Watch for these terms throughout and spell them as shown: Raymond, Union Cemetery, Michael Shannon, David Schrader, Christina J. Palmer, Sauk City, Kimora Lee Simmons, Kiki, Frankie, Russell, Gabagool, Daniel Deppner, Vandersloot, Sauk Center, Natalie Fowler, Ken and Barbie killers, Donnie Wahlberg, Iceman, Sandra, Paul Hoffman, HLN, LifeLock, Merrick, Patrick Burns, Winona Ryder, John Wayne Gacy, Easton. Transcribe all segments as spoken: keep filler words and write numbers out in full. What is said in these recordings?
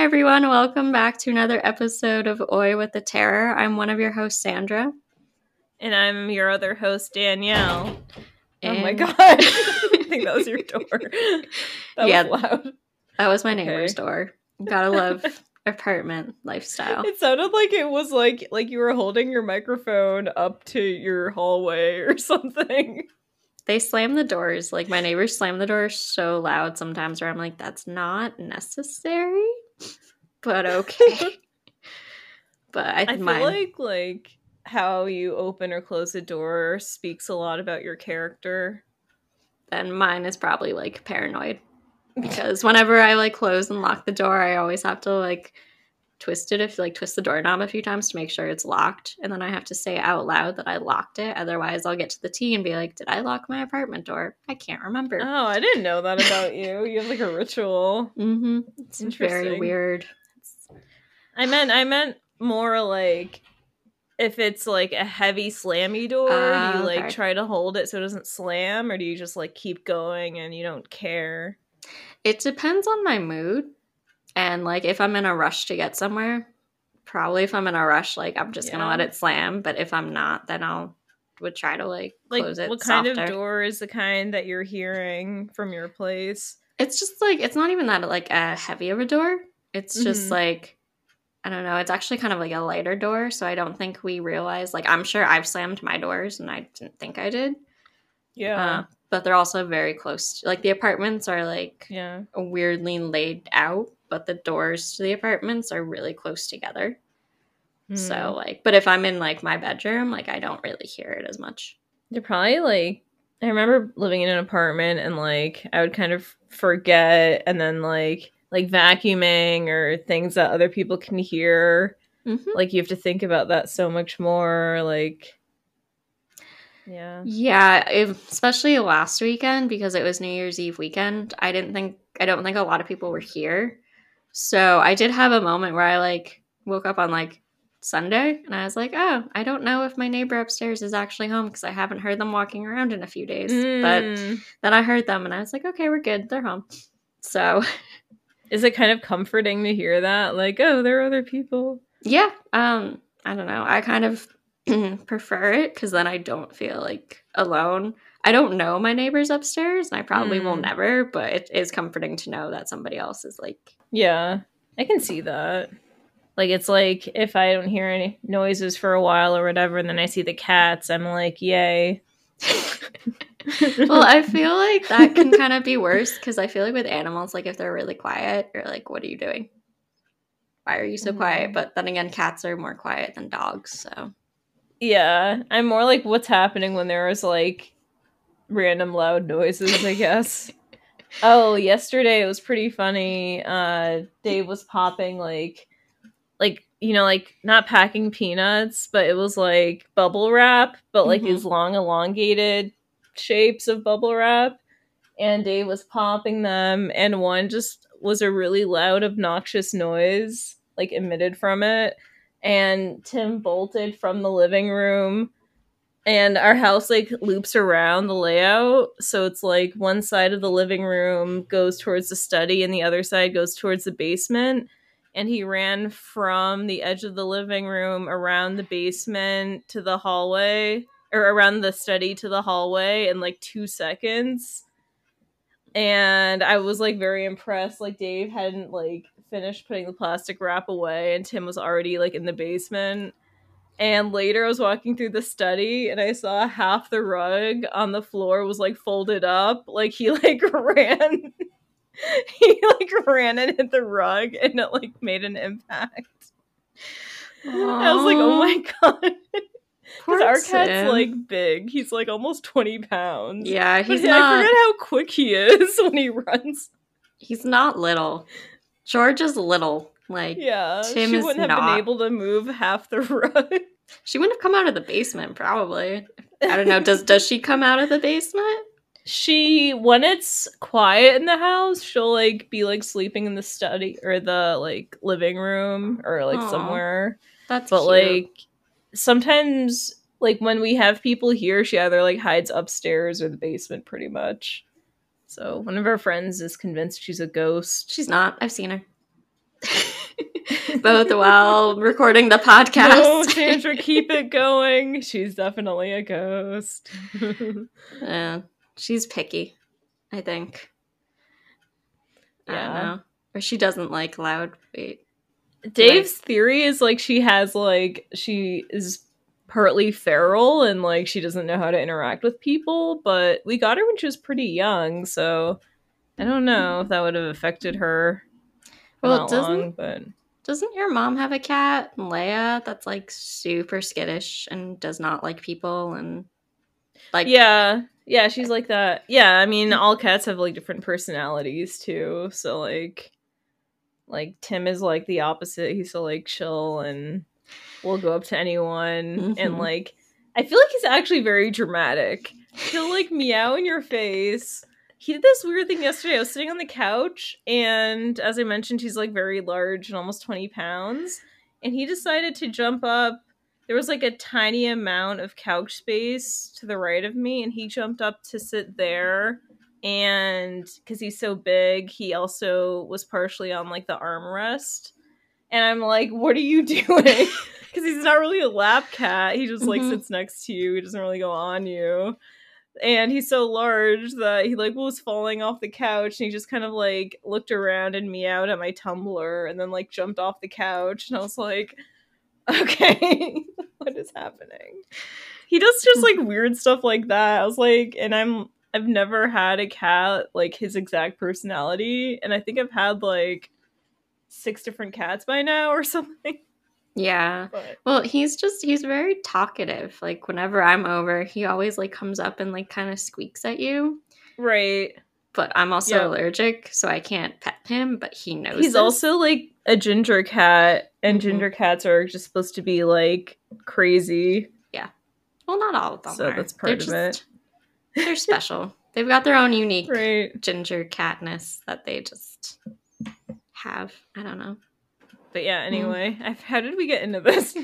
Hi, everyone. Welcome back to another episode of Oy with the Terror. I'm one of your hosts, Sandra. And I'm your other host, Danielle. And... Oh, my God. I think that was your door. That yeah, was loud. That was my neighbor's okay. door. Gotta love apartment lifestyle. It sounded like it was like like you were holding your microphone up to your hallway or something. They slam the doors. Like, my neighbors slam the doors so loud sometimes where I'm like, that's not necessary, but okay. But I, I feel mine. like like how you open or close a door speaks a lot about your character. And mine is probably, like, paranoid. Because whenever I, like, close and lock the door, I always have to, like, twist it, if like, twist the doorknob a few times to make sure it's locked. And then I have to say out loud that I locked it. Otherwise, I'll get to the T and be like, did I lock my apartment door? I can't remember. Oh, I didn't know that about you. You have, like, a ritual. Mm-hmm. It's very weird. I meant, I meant more, like, if it's, like, a heavy slammy door, uh, do you, like, okay. try to hold it so it doesn't slam? Or do you just, like, keep going and you don't care? It depends on my mood, and like if I'm in a rush to get somewhere, probably if I'm in a rush, like I'm just yeah. gonna let it slam. But if I'm not, then I'll would try to like, like close it. What softer. Kind of door is the kind that you're hearing from your place? It's just like it's not even that like a heavy of a door. It's mm-hmm. just like I don't know. It's actually kind of like a lighter door, so I don't think we realize. Like I'm sure I've slammed my doors, and I didn't think I did. Yeah. Uh, But they're also very close. To, like, the apartments are, like, yeah. weirdly laid out. But the doors to the apartments are really close together. Mm. So, like, but if I'm in, like, my bedroom, like, I don't really hear it as much. They're probably, like, I remember living in an apartment and, like, I would kind of forget. And then, like, like vacuuming or things that other people can hear. Mm-hmm. Like, you have to think about that so much more, like... Yeah, yeah. Especially last weekend because it was New Year's Eve weekend. I didn't think I don't think a lot of people were here, so I did have a moment where I like woke up on like Sunday and I was like, oh, I don't know if my neighbor upstairs is actually home because I haven't heard them walking around in a few days. Mm. But then I heard them and I was like, okay, we're good. They're home. So, is it kind of comforting to hear that? Like, oh, there are other people. Yeah. Um. I don't know. I kind of. prefer it because then I don't feel like alone. I don't know my neighbors upstairs and I probably mm. will never, but it is comforting to know that somebody else is like yeah I can see that. Like it's like if I don't hear any noises for a while or whatever and then I see the cats, I'm like yay. Well, I feel like that can kind of be worse because I feel like with animals, like if they're really quiet you're like, what are you doing? Why are you so mm. quiet? But then again, cats are more quiet than dogs, so yeah, I'm more like what's happening when there was like random loud noises, I guess. Oh, yesterday it was pretty funny. Uh, Dave was popping like, like you know, like not packing peanuts, but it was like bubble wrap, but like mm-hmm. these long elongated shapes of bubble wrap. And Dave was popping them, and one just was a really loud, obnoxious noise like emitted from it. And Tim bolted from the living room, and our house like loops around the layout, so it's like one side of the living room goes towards the study and the other side goes towards the basement, and he ran from the edge of the living room around the basement to the hallway, or around the study to the hallway in like two seconds. And I was like very impressed. Like Dave hadn't like finished putting the plastic wrap away and Tim was already like in the basement. And later I was walking through the study and I saw half the rug on the floor was like folded up. Like he like ran he like ran and hit the rug and it like made an impact. Aww. I was like, oh my god. Because our cat's, like, big. He's, like, almost twenty pounds. Yeah, he's but not... I forget how quick he is when he runs. He's not little. George is little. Like, yeah, Tim is not. She wouldn't have been able to move half the rug. She wouldn't have come out of the basement, probably. I don't know. Does does she come out of the basement? She, when it's quiet in the house, she'll, like, be, like, sleeping in the study or the, like, living room or, like, aww, somewhere. That's but, cute. But, like... Sometimes, like, when we have people here, she either, like, hides upstairs or the basement, pretty much. So one of our friends is convinced she's a ghost. She's not. I've seen her. both while recording the podcast. No, Sandra, keep it going. She's definitely a ghost. Yeah, she's picky, I think. Yeah. I don't know. Or she doesn't like loud feet. Dave's like, theory is like she has like she is partly feral and like she doesn't know how to interact with people, but we got her when she was pretty young, so I don't know if that would have affected her. Well, doesn't long, but doesn't your mom have a cat, Leia, that's like super skittish and does not like people and like yeah yeah she's like that. Yeah, I mean all cats have like different personalities too, so like like Tim is like the opposite. He's so like chill and will go up to anyone, mm-hmm. and like I feel like he's actually very dramatic. He'll like meow in your face. He did this weird thing yesterday. I was sitting on the couch, and as I mentioned, he's like very large and almost twenty pounds. And he decided to jump up. There was like a tiny amount of couch space to the right of me, and he jumped up to sit there. And because he's so big, he also was partially on like the armrest. And I'm like, what are you doing? Because he's not really a lap cat. He just like mm-hmm. sits next to you. He doesn't really go on you. And he's so large that he like was falling off the couch, and he just kind of like looked around and meowed at my tumbler and then like jumped off the couch, and I was like, okay, what is happening? He does just like weird stuff like that. I was like, and I'm I've never had a cat like his exact personality, and I think I've had like six different cats by now or something. Yeah. But. Well, he's just, he's very talkative. Like, whenever I'm over, he always, like, comes up and, like, kind of squeaks at you. Right. But I'm also yep. allergic, so I can't pet him, but he knows He's this. Also, like, a ginger cat, and mm-hmm. ginger cats are just supposed to be, like, crazy. Yeah. Well, not all of them so are. So that's part they're of just, it. They're special. They've got their own unique right. ginger catness that they just have. I don't know. But yeah, anyway, mm. I've, how did we get into this?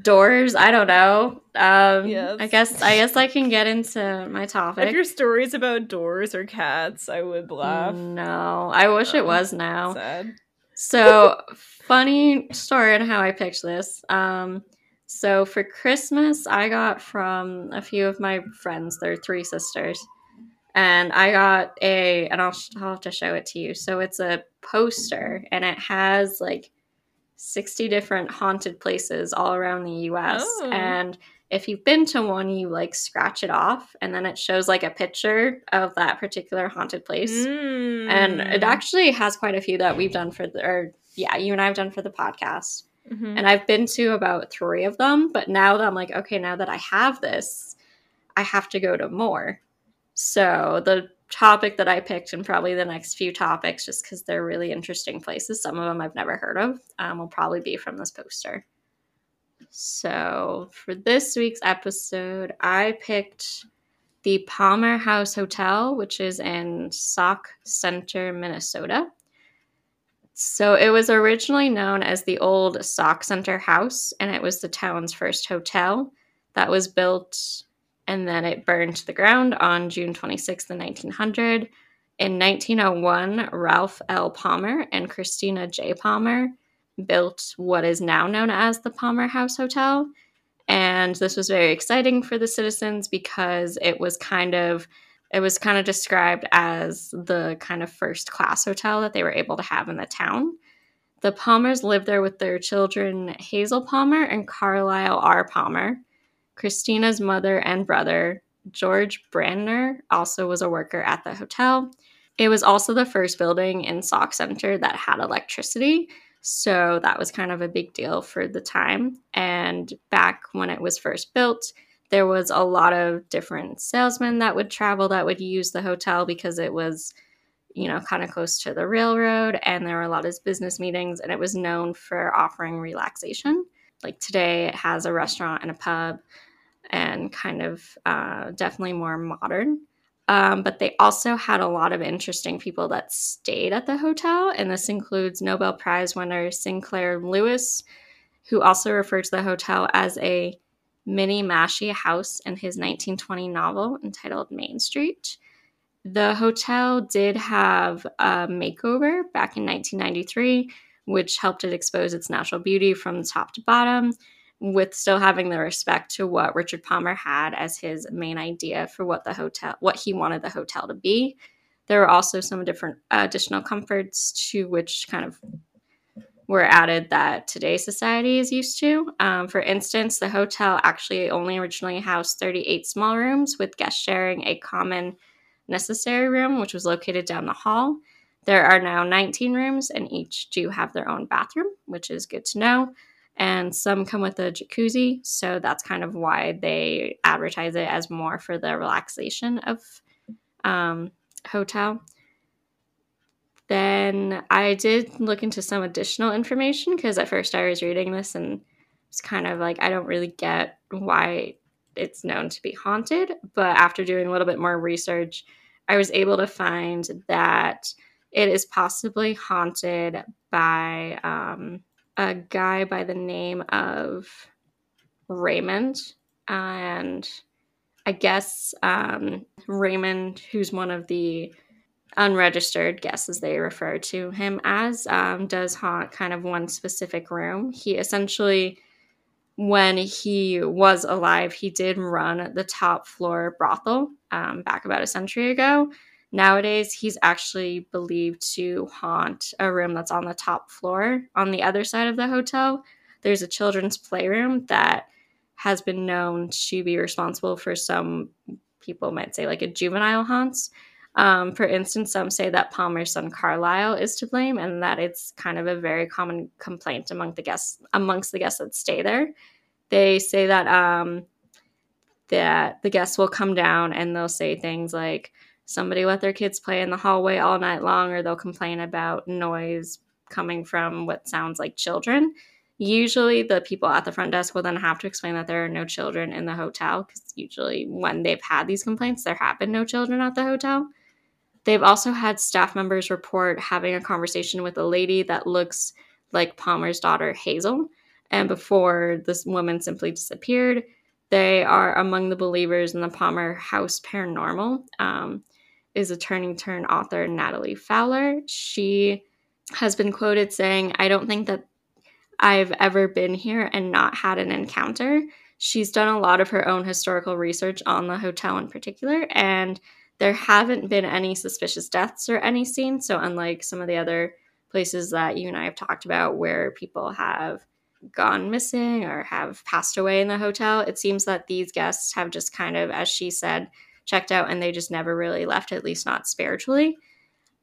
Doors, I don't know. Um, yes. I guess I guess I can get into my topic. If your story's about doors or cats, I would laugh. No, I wish um, it was now. Sad. So, funny story on how I picked this. Um, so, for Christmas, I got from a few of my friends, they're three sisters. And I got a, and I'll, I'll have to show it to you. So it's a poster, and it has like sixty different haunted places all around the U S Oh. And if you've been to one, you like scratch it off, and then it shows like a picture of that particular haunted place. Mm. And it actually has quite a few that we've done for the, or yeah, you and I have done for the podcast. Mm-hmm. And I've been to about three of them, but now that I'm like, okay, now that I have this, I have to go to more. So the topic that I picked, and probably the next few topics, just because they're really interesting places, some of them I've never heard of, um, will probably be from this poster. So for this week's episode, I picked the Palmer House Hotel, which is in Sauk Center, Minnesota. So it was originally known as the old Sauk Center House, and it was the town's first hotel that was built... And then it burned to the ground on June twenty-sixth in nineteen hundred. In nineteen oh one, Ralph L. Palmer and Christina J. Palmer built what is now known as the Palmer House Hotel. And this was very exciting for the citizens because it was kind of it was kind of described as the kind of first-class hotel that they were able to have in the town. The Palmers lived there with their children Hazel Palmer and Carlisle R. Palmer. Christina's mother and brother, George Brandner, also was a worker at the hotel. It was also the first building in Sauk Center that had electricity, so that was kind of a big deal for the time. And back when it was first built, there was a lot of different salesmen that would travel that would use the hotel because it was, you know, kind of close to the railroad, and there were a lot of business meetings, and it was known for offering relaxation. Like today, it has a restaurant and a pub and kind of uh, definitely more modern. Um, but they also had a lot of interesting people that stayed at the hotel. And this includes Nobel Prize winner Sinclair Lewis, who also referred to the hotel as a mini mashy house in his nineteen twenty novel entitled Main Street. The hotel did have a makeover back in nineteen ninety-three, which helped it expose its natural beauty from top to bottom, with still having the respect to what Richard Palmer had as his main idea for what the hotel, what he wanted the hotel to be. There were also some different additional comforts to which kind of were added that today's society is used to. Um, for instance, the hotel actually only originally housed thirty-eight small rooms, with guests sharing a common necessary room, which was located down the hall. There are now nineteen rooms, and each do have their own bathroom, which is good to know. And some come with a jacuzzi, so that's kind of why they advertise it as more for the relaxation of um, hotel. Then I did look into some additional information, because at first I was reading this and it's kind of like, I don't really get why it's known to be haunted. But after doing a little bit more research, I was able to find that it is possibly haunted by um, a guy by the name of Raymond. And I guess um, Raymond, who's one of the unregistered guests, as they refer to him as, um, does haunt kind of one specific room. He essentially, when he was alive, he did run the top floor brothel um, back about a century ago. Nowadays, he's actually believed to haunt a room that's on the top floor. On the other side of the hotel, there's a children's playroom that has been known to be responsible for, some people might say, like a juvenile haunts. Um, for instance, some say that Palmer's son Carlisle is to blame, and that it's kind of a very common complaint among the guests, amongst the guests that stay there. They say that um, that the guests will come down and they'll say things like, somebody let their kids play in the hallway all night long, or they'll complain about noise coming from what sounds like children. Usually the people at the front desk will then have to explain that there are no children in the hotel, because usually when they've had these complaints, there have been no children at the hotel. They've also had staff members report having a conversation with a lady that looks like Palmer's daughter, Hazel. And before this woman simply disappeared, they are among the believers in the Palmer House Paranormal, um, is a turning turn author, Natalie Fowler. She has been quoted saying, "I don't think that I've ever been here and not had an encounter." She's done a lot of her own historical research on the hotel in particular, and there haven't been any suspicious deaths or any seen. So unlike some of the other places that you and I have talked about where people have gone missing or have passed away in the hotel, it seems that these guests have just kind of, as she said, checked out, and they just never really left, at least not spiritually.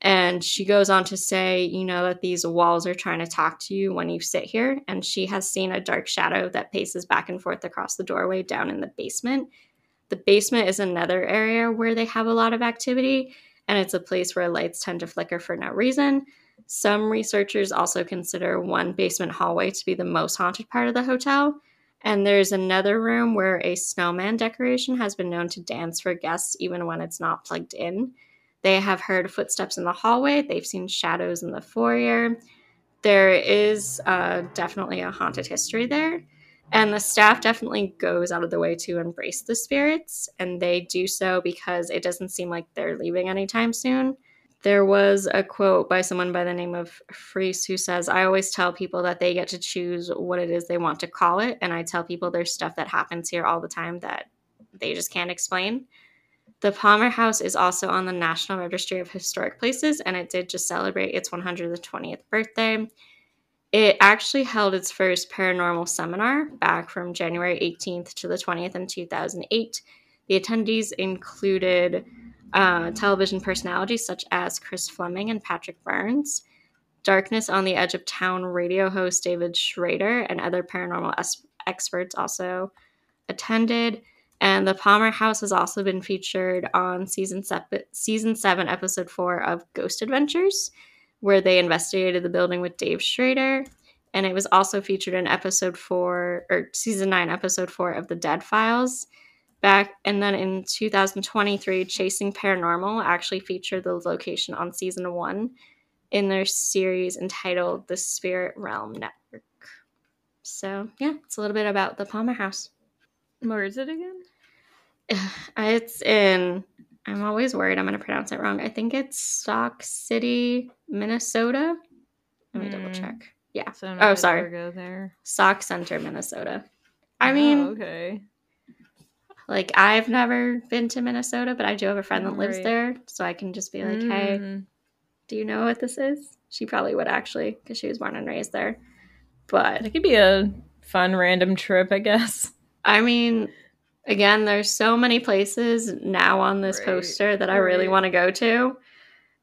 And she goes on to say, you know, that these walls are trying to talk to you when you sit here. And she has seen a dark shadow that paces back and forth across the doorway down in the basement. The basement is another area where they have a lot of activity, and it's a place where lights tend to flicker for no reason. Some researchers also consider one basement hallway to be the most haunted part of the hotel. And there's another room where a snowman decoration has been known to dance for guests even when it's not plugged in. They have heard footsteps in the hallway. They've seen shadows in the foyer. There is uh, definitely a haunted history there. And the staff definitely goes out of the way to embrace the spirits. And they do so because it doesn't seem like they're leaving anytime soon. There was a quote by someone by the name of Freese who says, "I always tell people that they get to choose what it is they want to call it. And I tell people there's stuff that happens here all the time that they just can't explain." The Palmer House is also on the National Registry of Historic Places, and it did just celebrate its one hundred twentieth birthday. It actually held its first paranormal seminar back from January eighteenth to the twentieth in two thousand eight. The attendees included uh, television personalities such as Chris Fleming and Patrick Burns, Darkness on the Edge of Town radio host David Schrader, and other paranormal es- experts also attended. And the Palmer House has also been featured on season seven, season seven, episode four of Ghost Adventures, where they investigated the building with Dave Schrader. And it was also featured in episode four, or season nine, episode four of The Dead Files. Back and then in two thousand twenty-three, Chasing Paranormal actually featured the location on season one in their series entitled The Spirit Realm Network. So yeah, it's a little bit about the Palmer House. Where is it again? It's in, I'm always worried I'm going to pronounce it wrong. I think it's Sauk City, Minnesota. Let me mm. double check. Yeah. So oh, sorry. Go there. Sauk Center, Minnesota. I mean, oh, okay. Like, I've never been to Minnesota, but I do have a friend that lives right. there, so I can just be like, mm. hey, do you know what this is? She probably would, actually, because she was born and raised there. But it could be a fun random trip, I guess. I mean, again, there's so many places now on this right. poster that right. I really want to go to.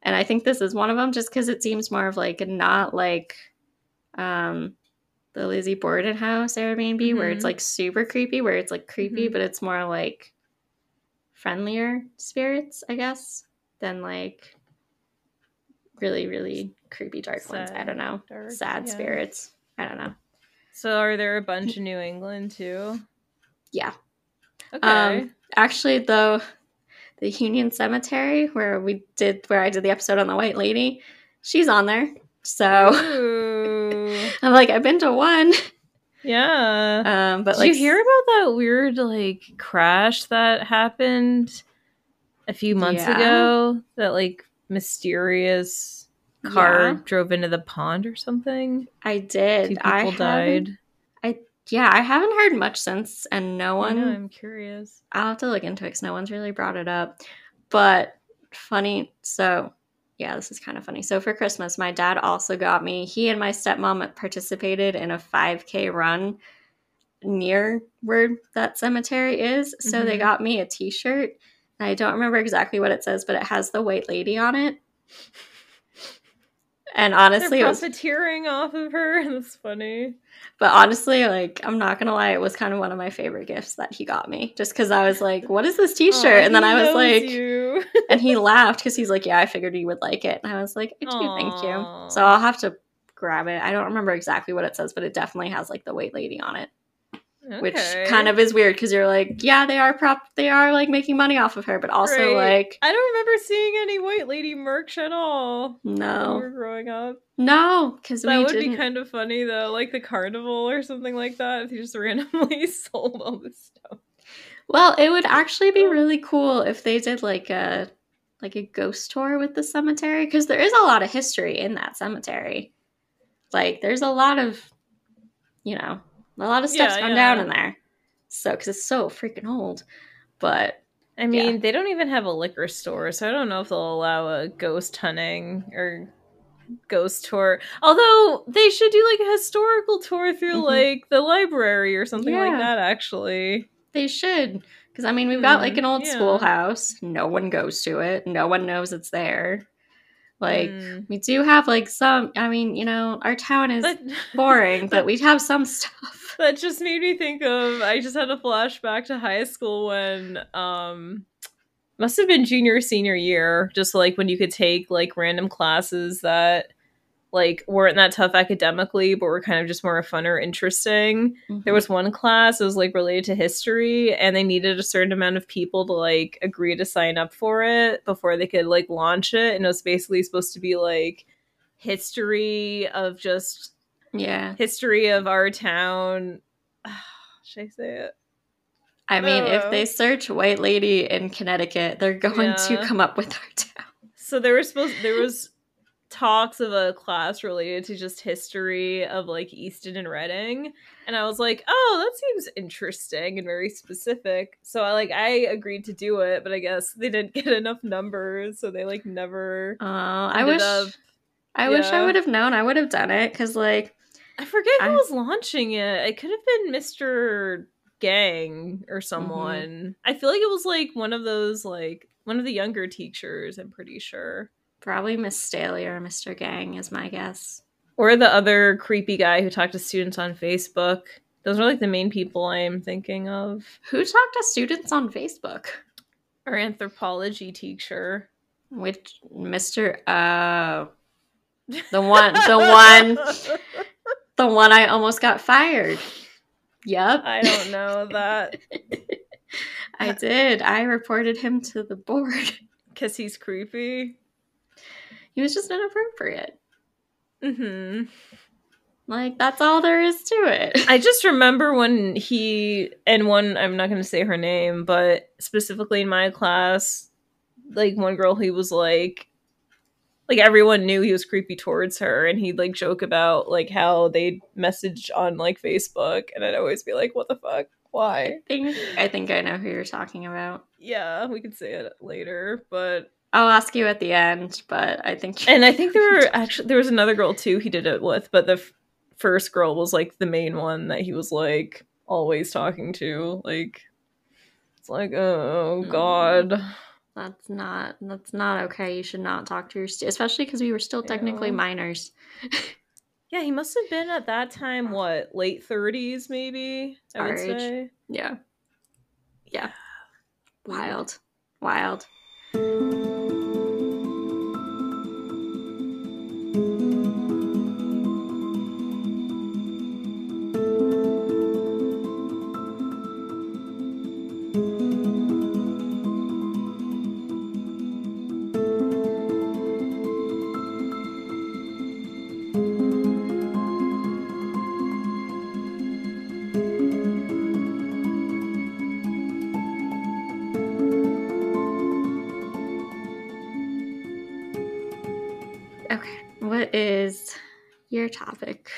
And I think this is one of them, just because it seems more of like not like um, the Lizzie Borden House Airbnb, mm-hmm. where it's like super creepy, where it's like creepy, mm-hmm. but it's more like friendlier spirits, I guess, than like really, really creepy dark sad, ones. I don't know. Dark, sad yeah. spirits. I don't know. So are there a bunch in New England too? Yeah. Okay. Um, actually, though, the Union Cemetery where we did where I did the episode on the White Lady, she's on there. So I'm like, I've been to one. Yeah. Um, but did like, you hear about that weird like crash that happened a few months yeah. ago? That like mysterious car yeah. drove into the pond or something. I did. Two people I died. I yeah, I haven't heard much since, and no one. I know, I'm curious. I'll have to look into it because no one's really brought it up. But funny. So yeah, this is kind of funny. So for Christmas, my dad also got me. He and my stepmom participated in a five K run near where that cemetery is. So mm-hmm. they got me a T-shirt. I don't remember exactly what it says, but it has the White Lady on it. And honestly, they're profiteering it was, off of her. That's funny. But honestly, like, I'm not going to lie. It was kind of one of my favorite gifts that he got me just because I was like, what is this T-shirt? Aww, and then I was like, and he laughed because he's like, yeah, I figured you would like it. And I was like, I do. Aww. Thank you. So I'll have to grab it. I don't remember exactly what it says, but it definitely has like the White Lady on it, okay. which kind of is weird because you're like, yeah, they are prop. They are like making money off of her. But also right. like, I don't remember seeing any White Lady merch at all. No. When we were growing up. No, because we didn't. That would be kind of funny, though, like the carnival or something like that, if you just randomly sold all this stuff. Well, it would actually be really cool if they did like a like a ghost tour with the cemetery, because there is a lot of history in that cemetery. Like, there's a lot of, you know, a lot of stuff's yeah, gone yeah. down in there. So, because it's so freaking old. But I mean, yeah. they don't even have a liquor store, so I don't know if they'll allow a ghost hunting or ghost tour, although they should do like a historical tour through mm-hmm. like the library or something yeah. like that. Actually, they should, because I mean, we've mm-hmm. got like an old yeah. schoolhouse. No one goes to it. No one knows it's there. Like mm. we do have like some, I mean, you know, our town is that, boring, that, but we have some stuff. That just made me think of, I just had a flashback to high school when um must have been junior, senior year, just like when you could take like random classes that like weren't that tough academically, but were kind of just more fun or interesting. Mm-hmm. There was one class that was like related to history, and they needed a certain amount of people to like agree to sign up for it before they could like launch it. And it was basically supposed to be like history of just yeah history of our town. Should I say it? I mean, oh. if they search White Lady in Connecticut, they're going yeah. to come up with our town. So there were supposed there was talks of a class related to just history of like Easton and Reading, and I was like, "Oh, that seems interesting and very specific." So I like I agreed to do it, but I guess they didn't get enough numbers, so they like never. Oh, uh, I wish. Up, I yeah. wish I would have known. I would have done it because, like, I forget who I, was launching it. It could have been Mister Gang or someone. Mm-hmm. I feel like it was like one of those, like one of the younger teachers, I'm pretty sure. Probably Miss Staley or Mister Gang is my guess. Or the other creepy guy who talked to students on Facebook. Those are like the main people I'm thinking of. Who talked to students on Facebook? Our anthropology teacher. Which Mister Uh the one the one the one I almost got fired. Yep. I don't know that. I did. I reported him to the board. Because he's creepy? He was just inappropriate. Mm-hmm. Like, that's all there is to it. I just remember when he, and one, I'm not going to say her name, but specifically in my class, like, one girl, he was like, like everyone knew he was creepy towards her, and he'd like joke about like how they'd message on like Facebook, and I'd always be like, what the fuck? Why? I think I think I know who you're talking about. Yeah, we can say it later, but I'll ask you at the end, but I think And I think there were actually there was another girl too he did it with, but the f- first girl was like the main one that he was like always talking to. Like it's like, oh god. Mm. That's not that's not okay. You should not talk to your st- especially because we were still technically yeah. minors. Yeah, he must have been at that time, what, late thirties maybe? I Our would age. say. Yeah. Yeah. Wild. Wild. Topic.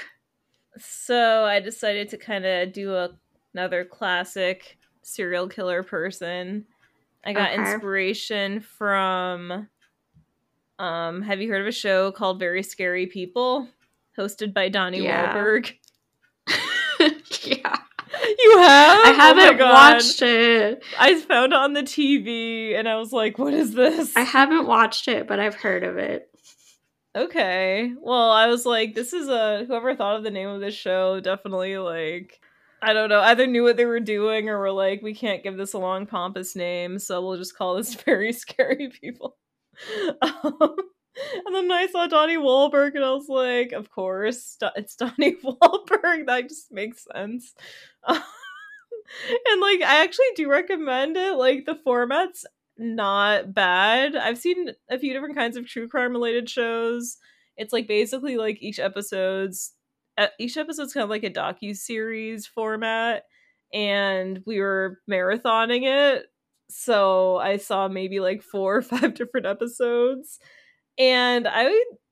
So I decided to kind of do a, another classic serial killer person. I got okay. inspiration from um have you heard of a show called Very Scary People, hosted by Donnie yeah. Wahlberg? Yeah. You have? I haven't oh watched it. I found it on the T V and I was like, what is this? I haven't watched it, but I've heard of it. Okay, well, I was like, this is a, whoever thought of the name of this show definitely, like, I don't know, either knew what they were doing or were like, we can't give this a long, pompous name, so we'll just call this Very Scary People. Um, and then I saw Donnie Wahlberg, and I was like, of course, it's Donnie Wahlberg, that just makes sense. Um, and, like, I actually do recommend it, like, the format's not bad. I've seen a few different kinds of true crime related shows. It's like basically like each episode's each episode's kind of like a docu-series format, and we were marathoning it, so I saw maybe like four or five different episodes, and I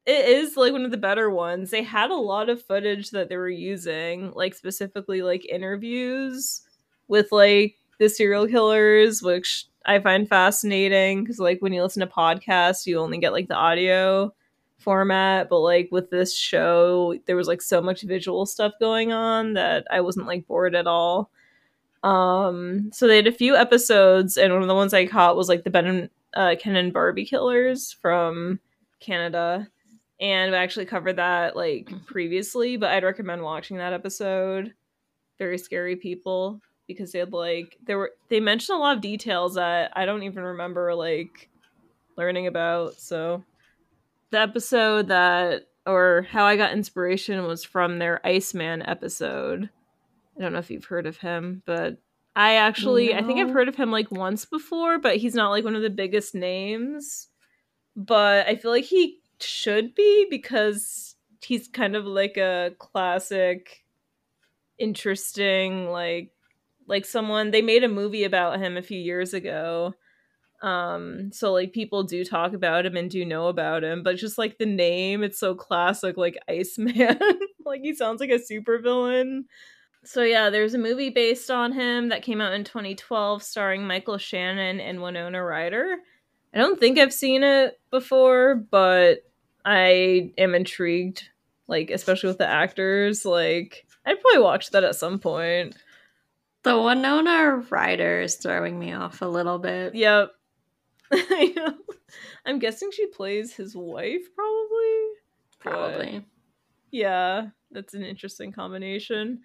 it is like one of the better ones. They had a lot of footage that they were using, like specifically like interviews with like the serial killers, which I find fascinating because, like, when you listen to podcasts, you only get, like, the audio format. But, like, with this show, there was, like, so much visual stuff going on that I wasn't, like, bored at all. Um, so they had a few episodes, and one of the ones I caught was, like, the Ben and, uh, Ken and Barbie Killers from Canada. And I actually covered that, like, previously, but I'd recommend watching that episode. Very Scary People. Because they had like there were they mentioned a lot of details that I don't even remember like learning about. So the episode that or how I got inspiration was from their Iceman episode. I don't know if you've heard of him, but I actually no. I think I've heard of him like once before, but he's not like one of the biggest names. But I feel like he should be because he's kind of like a classic, interesting, like Like someone, they made a movie about him a few years ago. Um, so like people do talk about him and do know about him, but just like the name, it's so classic, like Iceman. Like he sounds like a supervillain. So yeah, there's a movie based on him that came out in twenty twelve starring Michael Shannon and Winona Ryder. I don't think I've seen it before, but I am intrigued, like especially with the actors. Like I'd probably watch that at some point. The Winona Ryder is throwing me off a little bit. Yep. I know. I'm guessing she plays his wife, probably. Probably. But yeah, that's an interesting combination.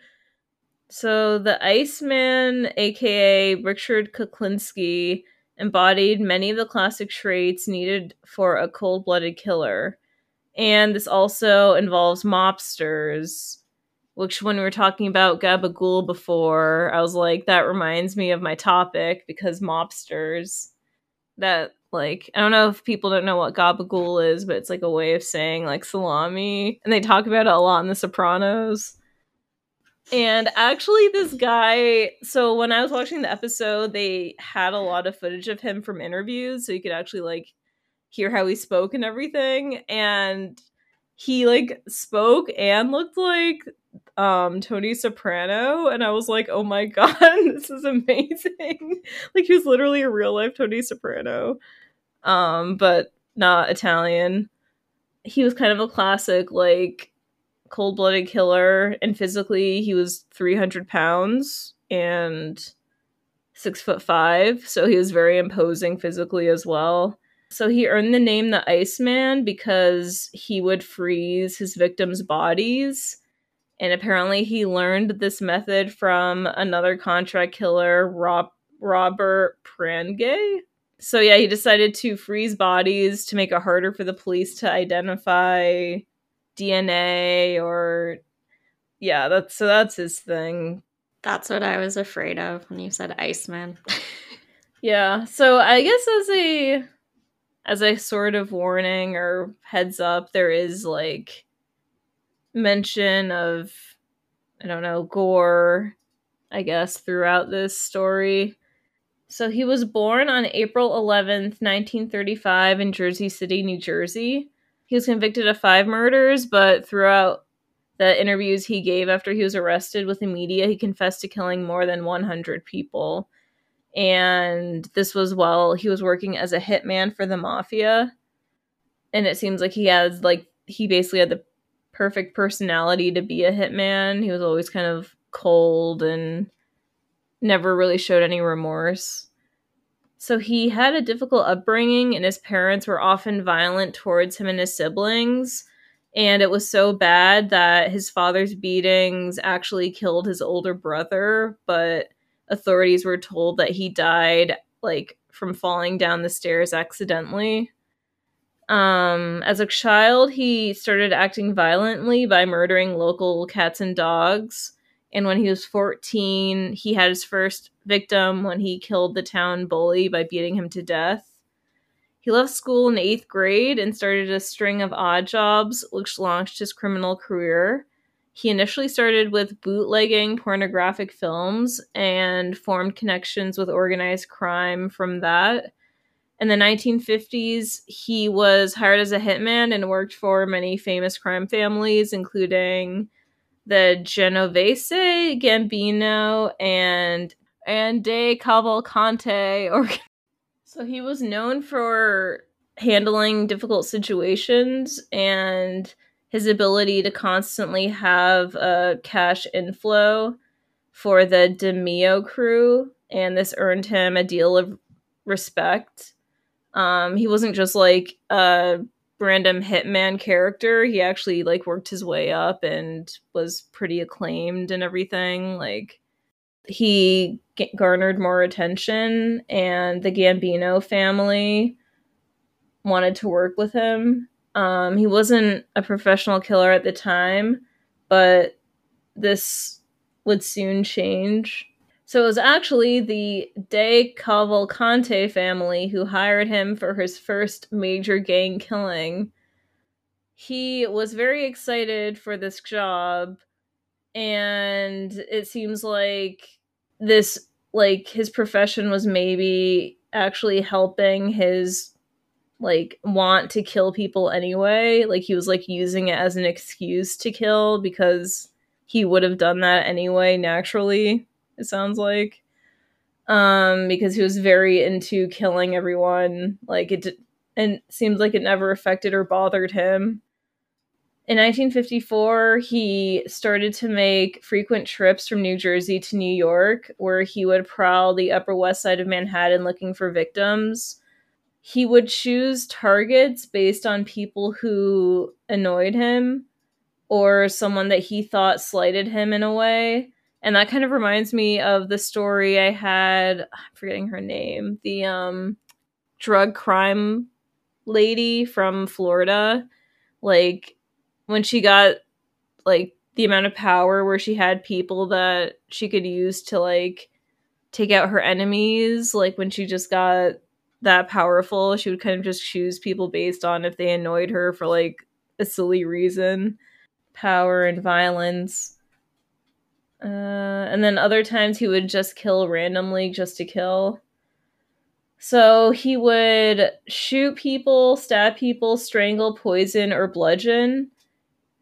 So the Iceman, aka Richard Kuklinski, embodied many of the classic traits needed for a cold-blooded killer. And this also involves mobsters. Which, when we were talking about Gabagool before, I was like, that reminds me of my topic, because mobsters, that, like, I don't know if people don't know what Gabagool is, but it's, like, a way of saying, like, salami, and they talk about it a lot in The Sopranos. And actually, this guy, so when I was watching the episode, they had a lot of footage of him from interviews, so you could actually, like, hear how he spoke and everything. And he like spoke and looked like um Tony Soprano, and I was like, oh my god, this is amazing. Like, he was literally a real life Tony Soprano, um but not Italian. He was kind of a classic like cold-blooded killer, and physically he was three hundred pounds and six foot five, so he was very imposing physically as well. So he earned the name the Iceman because he would freeze his victims' bodies. And apparently he learned this method from another contract killer, Rob Robert Prangay. So yeah, he decided to freeze bodies to make it harder for the police to identify D N A or... Yeah, that's so that's his thing. That's what I was afraid of when you said Iceman. Yeah, so I guess as a... as a sort of warning or heads up, there is like mention of, I don't know, gore, I guess, throughout this story. So he was born on April eleventh, nineteen thirty-five in Jersey City, New Jersey. He was convicted of five murders, but throughout the interviews he gave after he was arrested with the media, he confessed to killing more than one hundred people. And this was while he was working as a hitman for the mafia. And it seems like he has, like, he basically had the perfect personality to be a hitman. He was always kind of cold and never really showed any remorse. So he had a difficult upbringing, and his parents were often violent towards him and his siblings. And it was so bad that his father's beatings actually killed his older brother, but authorities were told that he died, like, from falling down the stairs accidentally. Um, as a child, he started acting violently by murdering local cats and dogs. And when he was fourteen, he had his first victim when he killed the town bully by beating him to death. He left school in eighth grade and started a string of odd jobs, which launched his criminal career. He initially started with bootlegging pornographic films and formed connections with organized crime from that. In the nineteen fifties, he was hired as a hitman and worked for many famous crime families, including the Genovese, Gambino, and, and de Cavalcante. Or- so he was known for handling difficult situations and his ability to constantly have a cash inflow for the DeMeo crew, and this earned him a deal of respect. Um, he wasn't just like a random hitman character. He actually like worked his way up and was pretty acclaimed and everything. Like, he g- garnered more attention, and the Gambino family wanted to work with him. Um, he wasn't a professional killer at the time, but this would soon change. So it was actually the De Cavalcante family who hired him for his first major gang killing. He was very excited for this job, and it seems like this, like, his profession was maybe actually helping his like want to kill people anyway. Like, he was like using it as an excuse to kill because he would have done that anyway naturally, it sounds like, um because he was very into killing everyone. Like, it and it seems like it never affected or bothered him. In nineteen fifty-four, he started to make frequent trips from New Jersey to New York, where he would prowl the Upper West Side of Manhattan looking for victims. He would choose targets based on people who annoyed him or someone that he thought slighted him in a way. And that kind of reminds me of the story I had, I'm forgetting her name, the um, drug crime lady from Florida. Like, when she got, like, the amount of power where she had people that she could use to, like, take out her enemies, like, when she just got that powerful, she would kind of just choose people based on if they annoyed her for like a silly reason. Power and violence. Uh, and then other times he would just kill randomly just to kill. So he would shoot people, stab people, strangle, poison, or bludgeon.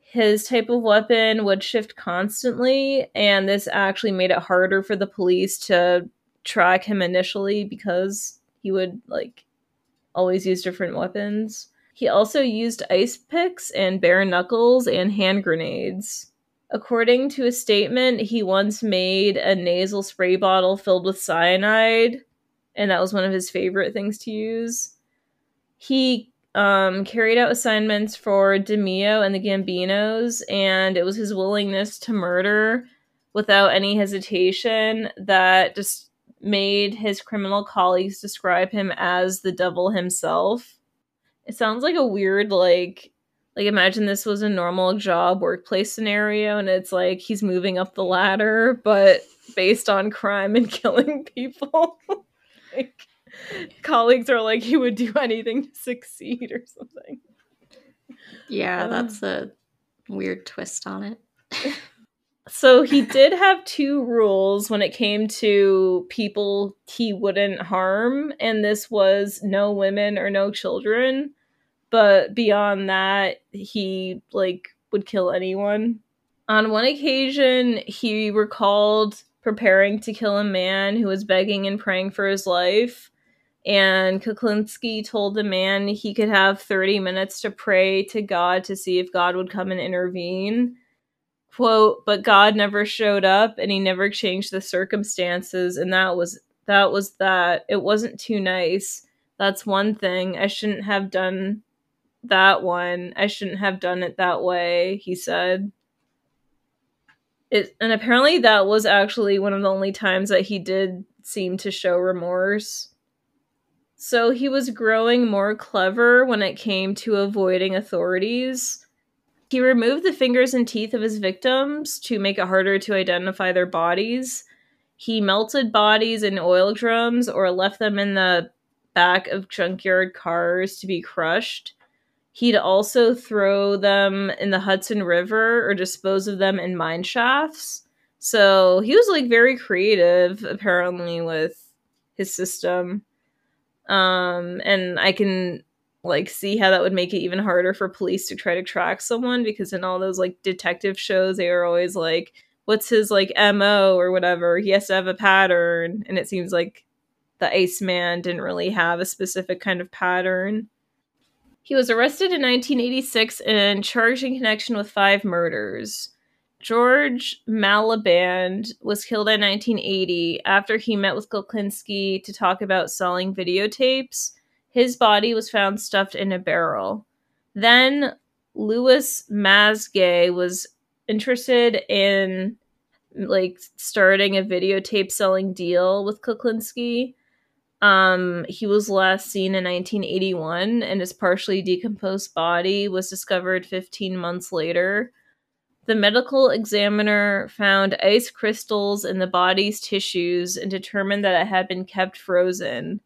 His type of weapon would shift constantly, and this actually made it harder for the police to track him initially because he would, like, always use different weapons. He also used ice picks and bare knuckles and hand grenades. According to a statement, he once made a nasal spray bottle filled with cyanide, and that was one of his favorite things to use. He um, carried out assignments for DeMeo and the Gambinos, and it was his willingness to murder without any hesitation that just made his criminal colleagues describe him as the devil himself. It sounds like a weird, like, like imagine this was a normal job workplace scenario, and it's like he's moving up the ladder, but based on crime and killing people. Like, colleagues are like, he would do anything to succeed or something. Yeah, um, that's a weird twist on it. So he did have two rules when it came to people he wouldn't harm, and this was no women or no children. But beyond that, he, like, would kill anyone. On one occasion, he recalled preparing to kill a man who was begging and praying for his life, and Kuklinski told the man he could have thirty minutes to pray to God to see if God would come and intervene. Quote, but God never showed up, and he never changed the circumstances, and that was that was that. It wasn't too nice. That's one thing. I shouldn't have done that one. I shouldn't have done it that way, he said. It, and apparently that was actually one of the only times that he did seem to show remorse. So he was growing more clever when it came to avoiding authorities. He removed the fingers and teeth of his victims to make it harder to identify their bodies. He melted bodies in oil drums or left them in the back of junkyard cars to be crushed. He'd also throw them in the Hudson River or dispose of them in mine shafts. So he was, like, very creative, apparently, with his system. Um, and I can, like, see how that would make it even harder for police to try to track someone, because in all those, like, detective shows, they are always like, what's his, like, M O or whatever? He has to have a pattern. And it seems like the Iceman didn't really have a specific kind of pattern. He was arrested in nineteen eighty-six and charged in connection with five murders. George Malaband was killed in nineteen eighty after he met with Kuklinski to talk about selling videotapes. His body was found stuffed in a barrel. Then Louis Mazgay was interested in, like, starting a videotape selling deal with Kuklinski. Um, he was last seen in nineteen eighty-one, and his partially decomposed body was discovered fifteen months later. The medical examiner found ice crystals in the body's tissues and determined that it had been kept frozen.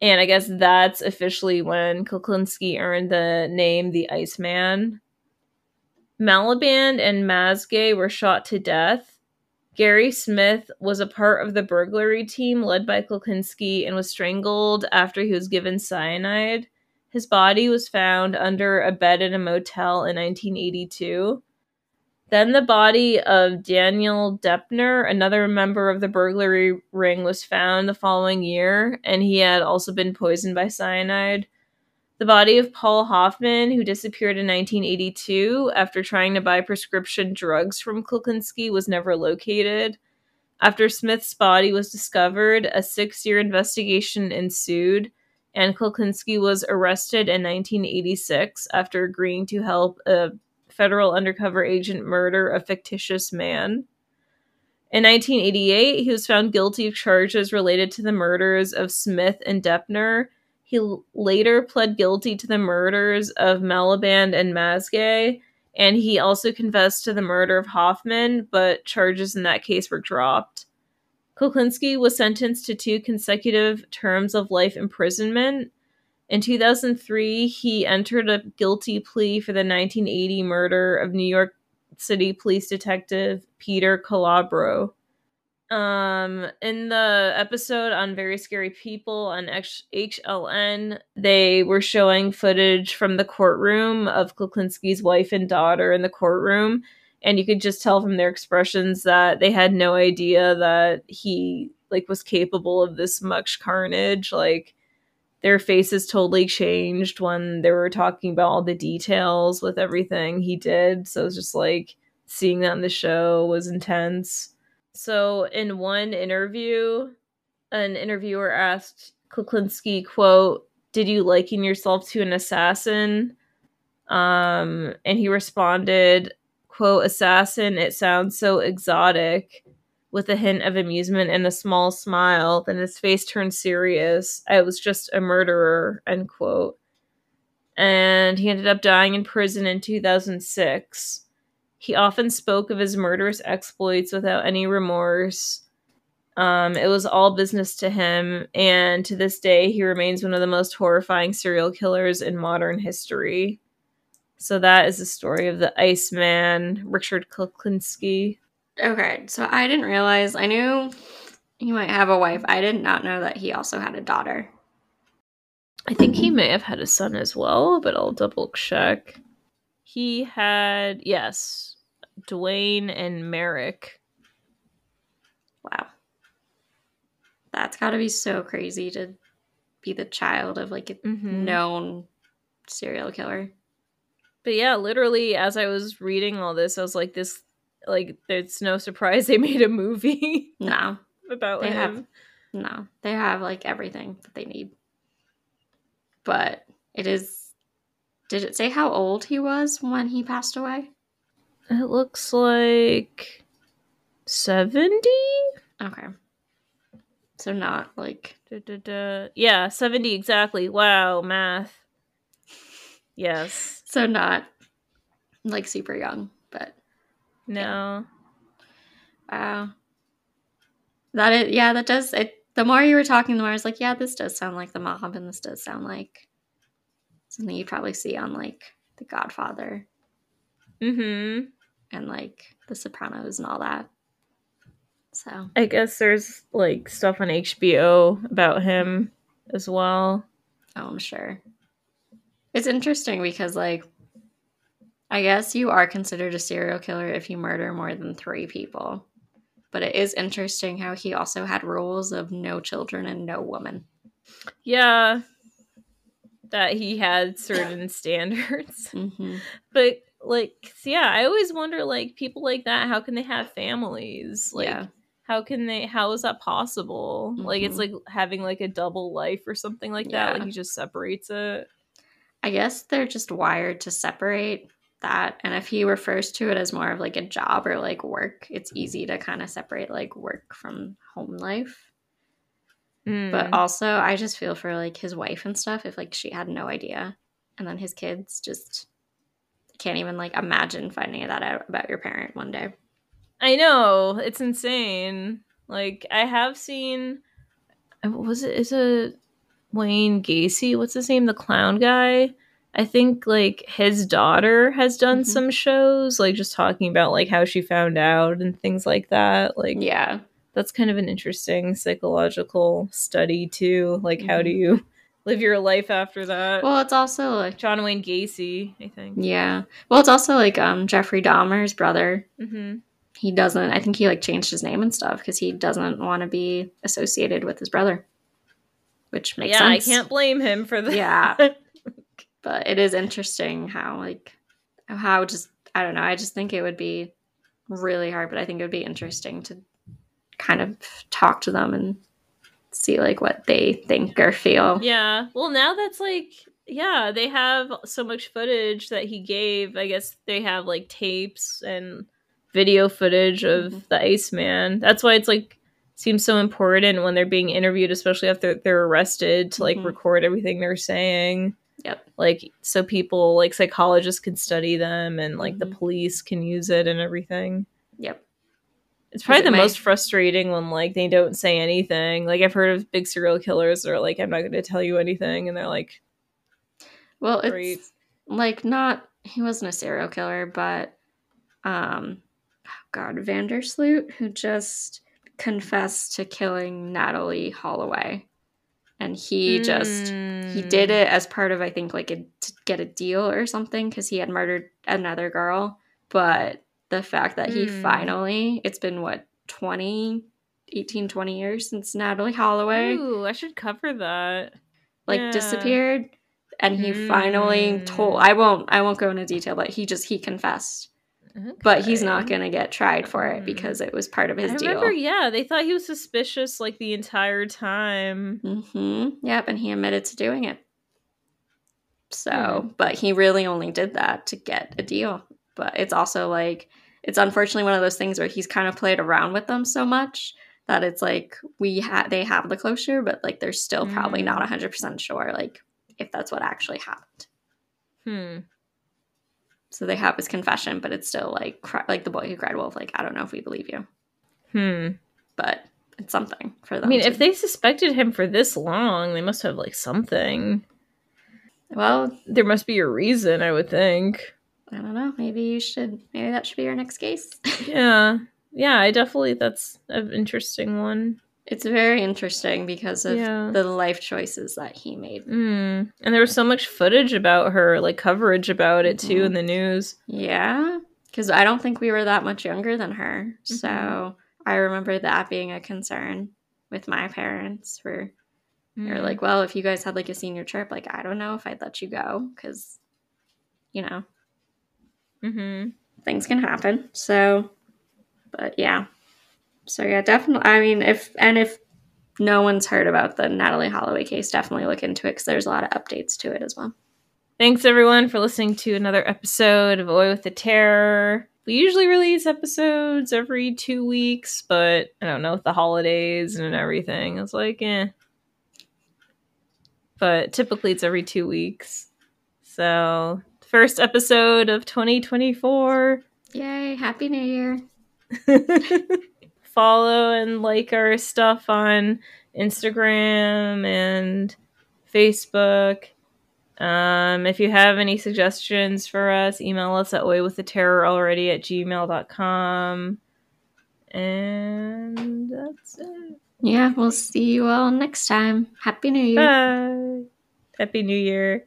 And I guess that's officially when Kuklinski earned the name the Iceman. Malaband and Mazgay were shot to death. Gary Smith was a part of the burglary team led by Kuklinski and was strangled after he was given cyanide. His body was found under a bed in a motel in nineteen eighty-two. Then the body of Daniel Deppner, another member of the burglary ring, was found the following year, and he had also been poisoned by cyanide. The body of Paul Hoffman, who disappeared in nineteen eighty-two after trying to buy prescription drugs from Kuklinski, was never located. After Smith's body was discovered, a six-year investigation ensued, and Kuklinski was arrested in nineteen eighty-six after agreeing to help a federal undercover agent murder a fictitious man. In nineteen eighty-eight, he was found guilty of charges related to the murders of Smith and Deppner. He later pled guilty to the murders of Malaband and Mazgay, and he also confessed to the murder of Hoffman, but charges in that case were dropped. Kuklinski was sentenced to two consecutive terms of life imprisonment. In two thousand three, he entered a guilty plea for the nineteen eighty murder of New York City police detective Peter Calabro. Um, in the episode on Very Scary People on H L N, they were showing footage from the courtroom of Kuklinski's wife and daughter in the courtroom. And you could just tell from their expressions that they had no idea that he like was capable of this much carnage. Like their faces totally changed when they were talking about all the details with everything he did. So it was just like seeing that on the show was intense. So in one interview, an interviewer asked Kuklinski, quote, "Did you liken yourself to an assassin?" Um, and he responded, quote, "Assassin, it sounds so exotic," with a hint of amusement and a small smile. Then his face turned serious. "I was just a murderer," end quote. And he ended up dying in prison in two thousand six. He often spoke of his murderous exploits without any remorse. Um, it was all business to him. And to this day, he remains one of the most horrifying serial killers in modern history. So that is the story of the Iceman, Richard Kuklinski. Okay, so I didn't realize. I knew he might have a wife. I did not know that he also had a daughter. I think he may have had a son as well, but I'll double check. He had, yes, Dwayne and Merrick. Wow. That's gotta be so crazy to be the child of, like, a mm-hmm. known serial killer. But yeah, literally, as I was reading all this, I was like, this, like, it's no surprise they made a movie. No. About they him. Have, no. They have, like, everything that they need. But it is, did it say how old he was when he passed away? It looks like seventy? Okay. So not, like... Da, da, da. Yeah, seventy exactly. Wow, math. Yes. So not, like, super young, but... No. Wow. Uh, that is, yeah, that does... It, the more you were talking, the more I was like, yeah, this does sound like the mob, and this does sound like something you probably see on, like, The Godfather. Mm-hmm. And, like, The Sopranos and all that. So. I guess there's, like, stuff on H B O about him as well. Oh, I'm sure. It's interesting because, like, I guess you are considered a serial killer if you murder more than three people. But it is interesting how he also had rules of no children and no women. Yeah. That he had certain standards. Mm-hmm. But, like, yeah, I always wonder, like, people like that, how can they have families? Like, yeah. How can they, how is that possible? Mm-hmm. Like, it's like having, like, a double life or something like that. Yeah. Like, he just separates it. I guess they're just wired to separate that. And if he refers to it as more of like a job or like work, it's easy to kind of separate like work from home life. Mm. But also I just feel for like his wife and stuff if like she had no idea. And then his kids just can't even like imagine finding that out about your parent one day. I know. It's insane. Like I have seen, was it, is it, Wayne Gacy, what's his name, the clown guy? I think like his daughter has done mm-hmm. some shows, like just talking about like how she found out and things like that. Like, yeah, that's kind of an interesting psychological study too. Like, mm-hmm. how do you live your life after that? Well, it's also like John Wayne Gacy, I think. Yeah. Well, it's also like um Jeffrey Dahmer's brother. Mm-hmm. He doesn't. I think he like changed his name and stuff because he doesn't want to be associated with his brother. Which makes yeah, sense. Yeah, I can't blame him for that. Yeah. But it is interesting how, like, how just, I don't know, I just think it would be really hard, but I think it would be interesting to kind of talk to them and see, like, what they think or feel. Yeah. Well, now that's, like, yeah, they have so much footage that he gave. I guess they have, like, tapes and video footage of mm-hmm. the Iceman. That's why it's, like, seems so important when they're being interviewed, especially after they're arrested, to like mm-hmm. record everything they're saying. Yep. Like so people like psychologists can study them and like mm-hmm. the police can use it and everything. Yep. It's probably it the might... most frustrating when like they don't say anything. Like I've heard of big serial killers that are like, I'm not gonna tell you anything, and they're like, well, great. It's like not he wasn't a serial killer, but um oh god, Vandersloot, who just confessed to killing Natalie Holloway. And he just, mm. he did it as part of, I think, like, a, to get a deal or something, because he had murdered another girl. But the fact that mm. he finally, it's been, what, twenty, eighteen, twenty years since Natalie Holloway. Ooh, I should cover that. Like, yeah. disappeared. And he mm. finally told, I won't, I won't go into detail, but he just, he confessed. Okay. But he's not going to get tried for it because it was part of his I deal. Remember, yeah, they thought he was suspicious like the entire time. Mm-hmm. Yep, and he admitted to doing it. So, mm-hmm. but he really only did that to get a deal. But it's also like, it's unfortunately one of those things where he's kind of played around with them so much that it's like, we ha- they have the closure, but like they're still mm-hmm. probably not one hundred percent sure like if that's what actually happened. Hmm. So they have his confession, but it's still like cry, like the boy who cried wolf. Like, I don't know if we believe you. Hmm. But it's something for them. I mean, to... if they suspected him for this long, they must have like something. Well, there must be a reason, I would think. I don't know. Maybe you should. Maybe that should be your next case. yeah. Yeah. I definitely. That's an interesting one. It's very interesting because of yeah. the life choices that he made. Mm. And there was so much footage about her, like coverage about it, too, mm-hmm. in the news. Yeah, because I don't think we were that much younger than her. Mm-hmm. So I remember that being a concern with my parents where mm-hmm. they were like, well, if you guys had like a senior trip, like, I don't know if I'd let you go because, you know, mm-hmm. things can happen. So, but yeah. So, yeah, definitely. I mean, if and if no one's heard about the Natalie Holloway case, definitely look into it because there's a lot of updates to it as well. Thanks, everyone, for listening to another episode of Oy with the Terror. We usually release episodes every two weeks, but I don't know, with the holidays and everything, it's like, eh. But typically it's every two weeks. So, first episode of twenty twenty-four. Yay, Happy New Year. Follow and like our stuff on Instagram and Facebook. Um, if you have any suggestions for us, email us at oywiththeterroralready at gmail dot com. And that's it. Yeah, we'll see you all next time. Happy New Year. Bye. Happy New Year.